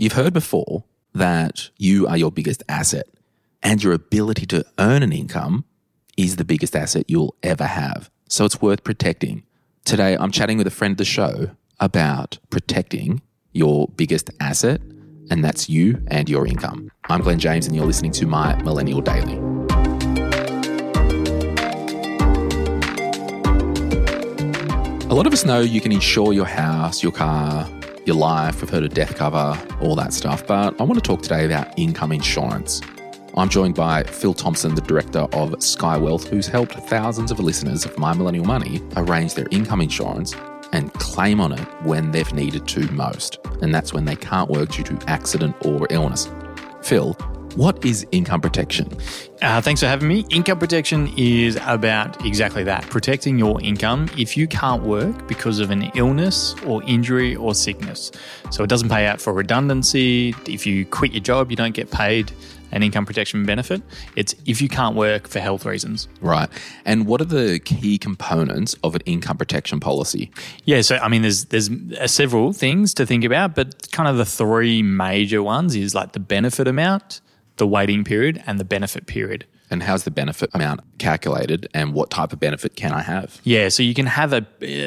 You've heard before that you are your biggest asset, and your ability to earn an income is the biggest asset you'll ever have. So it's worth protecting. Today, I'm chatting with a friend of the show about protecting your biggest asset, and that's you and your income. I'm Glenn James, and you're listening to My Millennial Daily. A lot of us know you can insure your house, your car, your life. We've heard of death cover, all that stuff. But I want to talk today about income insurance. I'm joined by Phil Thompson, the director of Sky Wealth, who's helped thousands of listeners of My Millennial Money arrange their income insurance and claim on it when they've needed to most. And that's when they can't work due to accident or illness. Phil, what is income protection? Thanks for having me. Income protection is about exactly that, protecting your income if you can't work because of an illness or injury or sickness. So it doesn't pay out for redundancy. If you quit your job, you don't get paid an income protection benefit. It's if you can't work for health reasons. Right. And what are the key components of an income protection policy? Yeah, so I mean, there's several things to think about, but kind of the three major ones is like the benefit amount, the waiting period, and the benefit period. And how's the benefit amount calculated, and what type of benefit can I have? Yeah, so you can have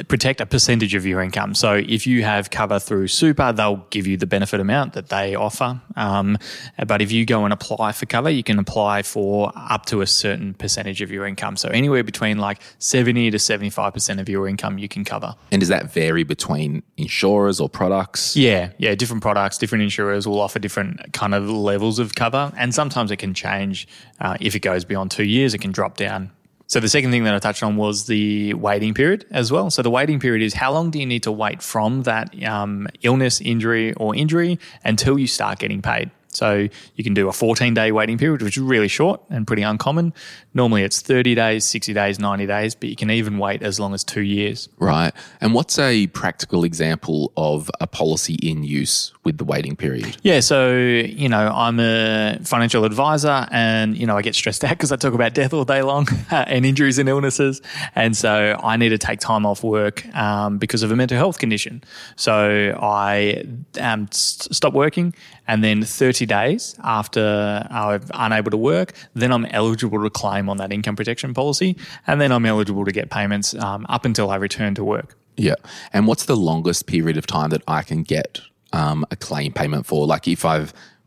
protect a percentage of your income. So if you have cover through super, they'll give you the benefit amount that they offer. But if you go and apply for cover, you can apply for up to a certain percentage of your income. So anywhere between like 70 to 75% of your income you can cover. And does that vary between insurers or products? Yeah, different products, different insurers will offer different kind of levels of cover. And sometimes it can change if it goes beyond 2 years, it can drop down. So the second thing that I touched on was the waiting period as well. So the waiting period is how long do you need to wait from that illness, injury until you start getting paid. So you can do a 14-day waiting period, which is really short and pretty uncommon. Normally it's 30 days, 60 days, 90 days, but you can even wait as long as 2 years. Right. And what's a practical example of a policy in use with the waiting period? Yeah. So, I'm a financial advisor and, I get stressed out because I talk about death all day long and injuries and illnesses. And so I need to take time off work because of a mental health condition. So I stop working, and then 30 days after I'm unable to work, then I'm eligible to claim on that income protection policy, and then I'm eligible to get payments up until I return to work. Yeah. And what's the longest period of time that I can get a claim payment for? Like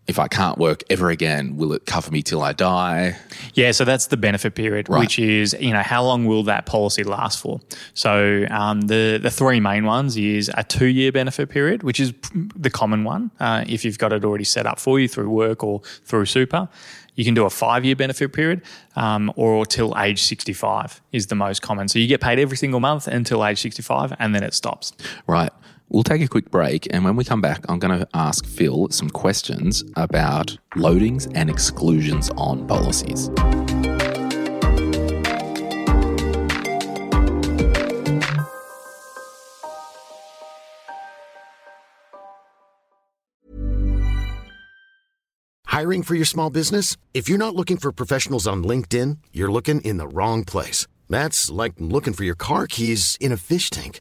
if I can't work ever again, will it cover me till I die? Yeah, so that's the benefit period, right, which is, how long will that policy last for? So the three main ones is a 2-year benefit period, which is the common one if you've got it already set up for you through work or through super. You can do a 5-year benefit period or till age 65 is the most common. So you get paid every single month until age 65 and then it stops. Right. We'll take a quick break, and when we come back, I'm going to ask Phil some questions about loadings and exclusions on policies. Hiring for your small business? If you're not looking for professionals on LinkedIn, you're looking in the wrong place. That's like looking for your car keys in a fish tank.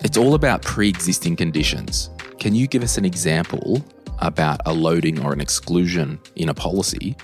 it's all about pre-existing conditions. Can you give us an example about a loading or an exclusion in a policy?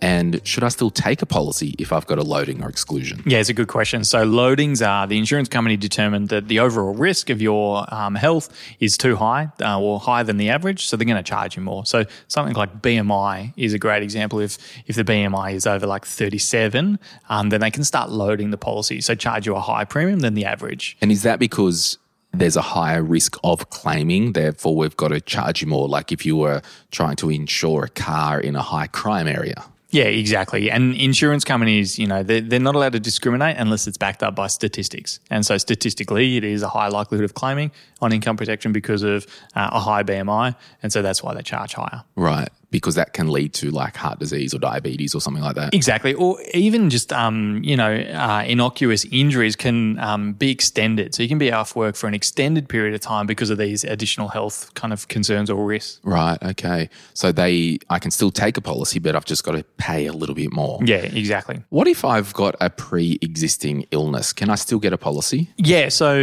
And should I still take a policy if I've got a loading or exclusion? Yeah, it's a good question. So loadings are the insurance company determined that the overall risk of your health is too high or higher than the average, so they're going to charge you more. So something like BMI is a great example. If the BMI is over like 37, then they can start loading the policy, so charge you a higher premium than the average. And is that because there's a higher risk of claiming, therefore we've got to charge you more, like if you were trying to insure a car in a high crime area? Yeah, exactly. And insurance companies, they're not allowed to discriminate unless it's backed up by statistics. And so statistically, it is a high likelihood of claiming on income protection because of a high BMI. And so that's why they charge higher. Right. because that can lead to like heart disease or diabetes or something like that. Exactly. Or even just, innocuous injuries can be extended. So you can be off work for an extended period of time because of these additional health kind of concerns or risks. Right. Okay. So I can still take a policy, but I've just got to pay a little bit more. Yeah, exactly. What if I've got a pre-existing illness? Can I still get a policy? Yeah. So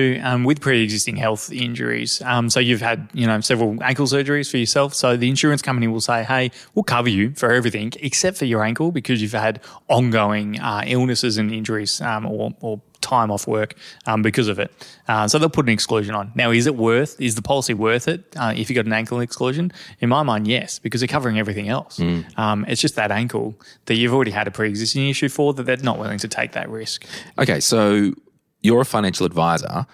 with pre-existing health injuries, so you've had, several ankle surgeries for yourself. So the insurance company will say, hey, we'll cover you for everything except for your ankle because you've had ongoing illnesses and injuries or time off work because of it. So they'll put an exclusion on. Now, is the policy worth it if you've got an ankle exclusion? In my mind, yes, because they're covering everything else. Mm. It's just that ankle that you've already had a pre-existing issue for that they're not willing to take that risk. Okay, so you're a financial advisor.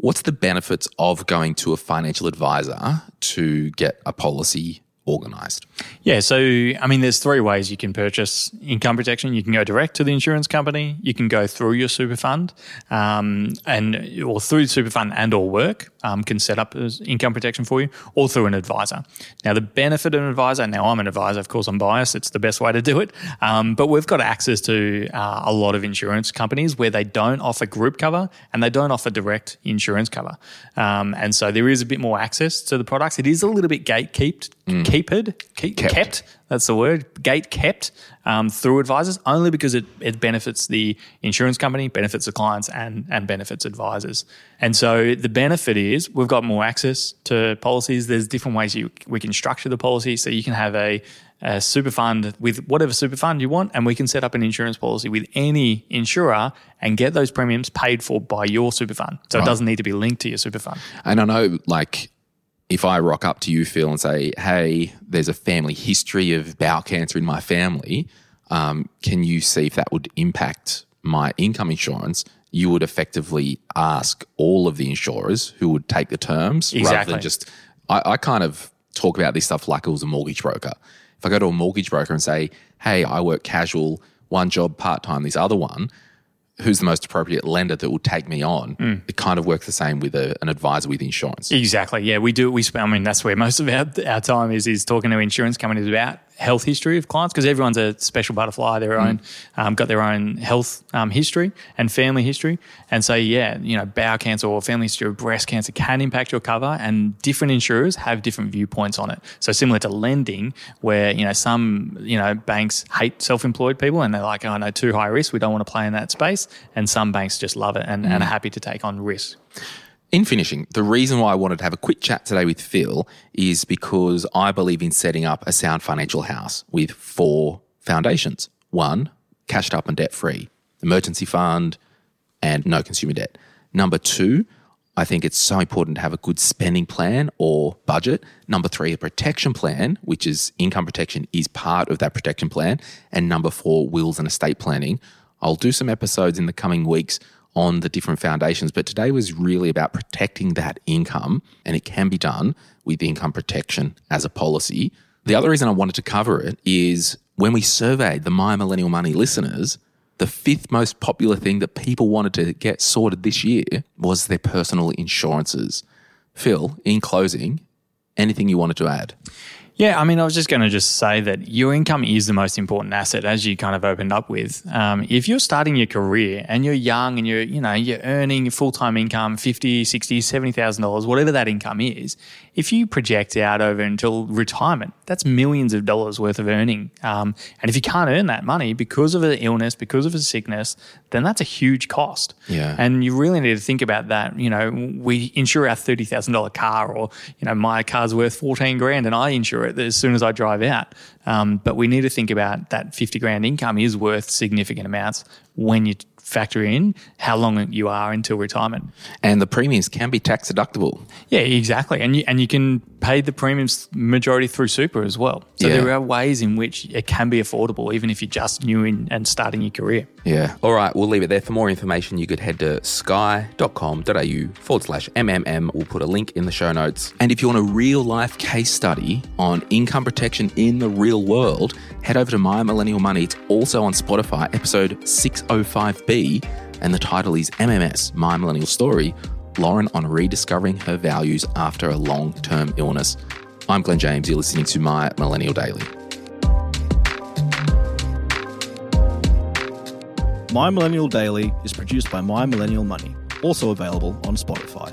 What's the benefits of going to a financial advisor to get a policy organised? Yeah, so there's three ways you can purchase income protection. You can go direct to the insurance company, you can go through your super fund, or through super fund and or work can set up income protection for you, or through an advisor. Now, the benefit of an advisor, now I'm an advisor, of course I'm biased, it's the best way to do it, but we've got access to a lot of insurance companies where they don't offer group cover and they don't offer direct insurance cover. And so there is a bit more access to the products. It is a little bit gatekept. Kept. That's the word. Gate kept through advisors, only because it benefits the insurance company, benefits the clients, and benefits advisors. And so the benefit is we've got more access to policies. There's different ways we can structure the policy, so you can have a super fund with whatever super fund you want, and we can set up an insurance policy with any insurer and get those premiums paid for by your super fund. So It doesn't need to be linked to your super fund. And I know, like, if I rock up to you, Phil, and say, hey, there's a family history of bowel cancer in my family, can you see if that would impact my income insurance? You would effectively ask all of the insurers who would take the terms. Exactly. Rather than just – I kind of talk about this stuff like it was a mortgage broker. If I go to a mortgage broker and say, hey, I work casual, one job, part-time, this other one, who's the most appropriate lender that will take me on? Mm. It kind of works the same with an advisor with insurance. Exactly. Yeah, we do. That's where most of our time is talking to insurance companies about health history of clients, because everyone's a special butterfly, their own, got their own health history and family history. And so, bowel cancer or family history of breast cancer can impact your cover, and different insurers have different viewpoints on it. So similar to lending, where, some, banks hate self-employed people and they're like, oh no, too high risk, we don't want to play in that space. And some banks just love it and are happy to take on risk. In finishing, the reason why I wanted to have a quick chat today with Phil is because I believe in setting up a sound financial house with four foundations. One, cashed up and debt-free, emergency fund and no consumer debt. Number two, I think it's so important to have a good spending plan or budget. Number three, a protection plan, which is income protection is part of that protection plan. And number four, wills and estate planning. I'll do some episodes in the coming weeks on the different foundations, but today was really about protecting that income, and it can be done with income protection as a policy. The other reason I wanted to cover it is when we surveyed the My Millennial Money listeners, the fifth most popular thing that people wanted to get sorted this year was their personal insurances. Phil, in closing, anything you wanted to add? Yeah, I was just going to say that your income is the most important asset, as you kind of opened up with. If you're starting your career and you're young and you're earning full-time income, $50,000, $60,000, $70,000, whatever that income is, if you project out over until retirement, that's millions of dollars worth of earning. And if you can't earn that money because of an illness, because of a sickness, then that's a huge cost. Yeah. And you really need to think about that. We insure our $30,000 car, or, my car's worth 14 grand and I insure it as soon as I drive out. But we need to think about that 50 grand income is worth significant amounts when you factor in how long you are until retirement. And the premiums can be tax deductible. Yeah, exactly. And you can pay the premiums majority through super as well. So There are ways in which it can be affordable, even if you're just new and starting your career. Yeah. All right, we'll leave it there. For more information, you could head to skye.com.au/MMM. We'll put a link in the show notes. And if you want a real life case study on income protection in the real world, head over to My Millennial Money. It's also on Spotify, episode 605B. And the title is MMS, My Millennial Story, Lauren on Rediscovering Her Values After a Long-Term Illness. I'm Glenn James. You're listening to My Millennial Daily. My Millennial Daily is produced by My Millennial Money, also available on Spotify.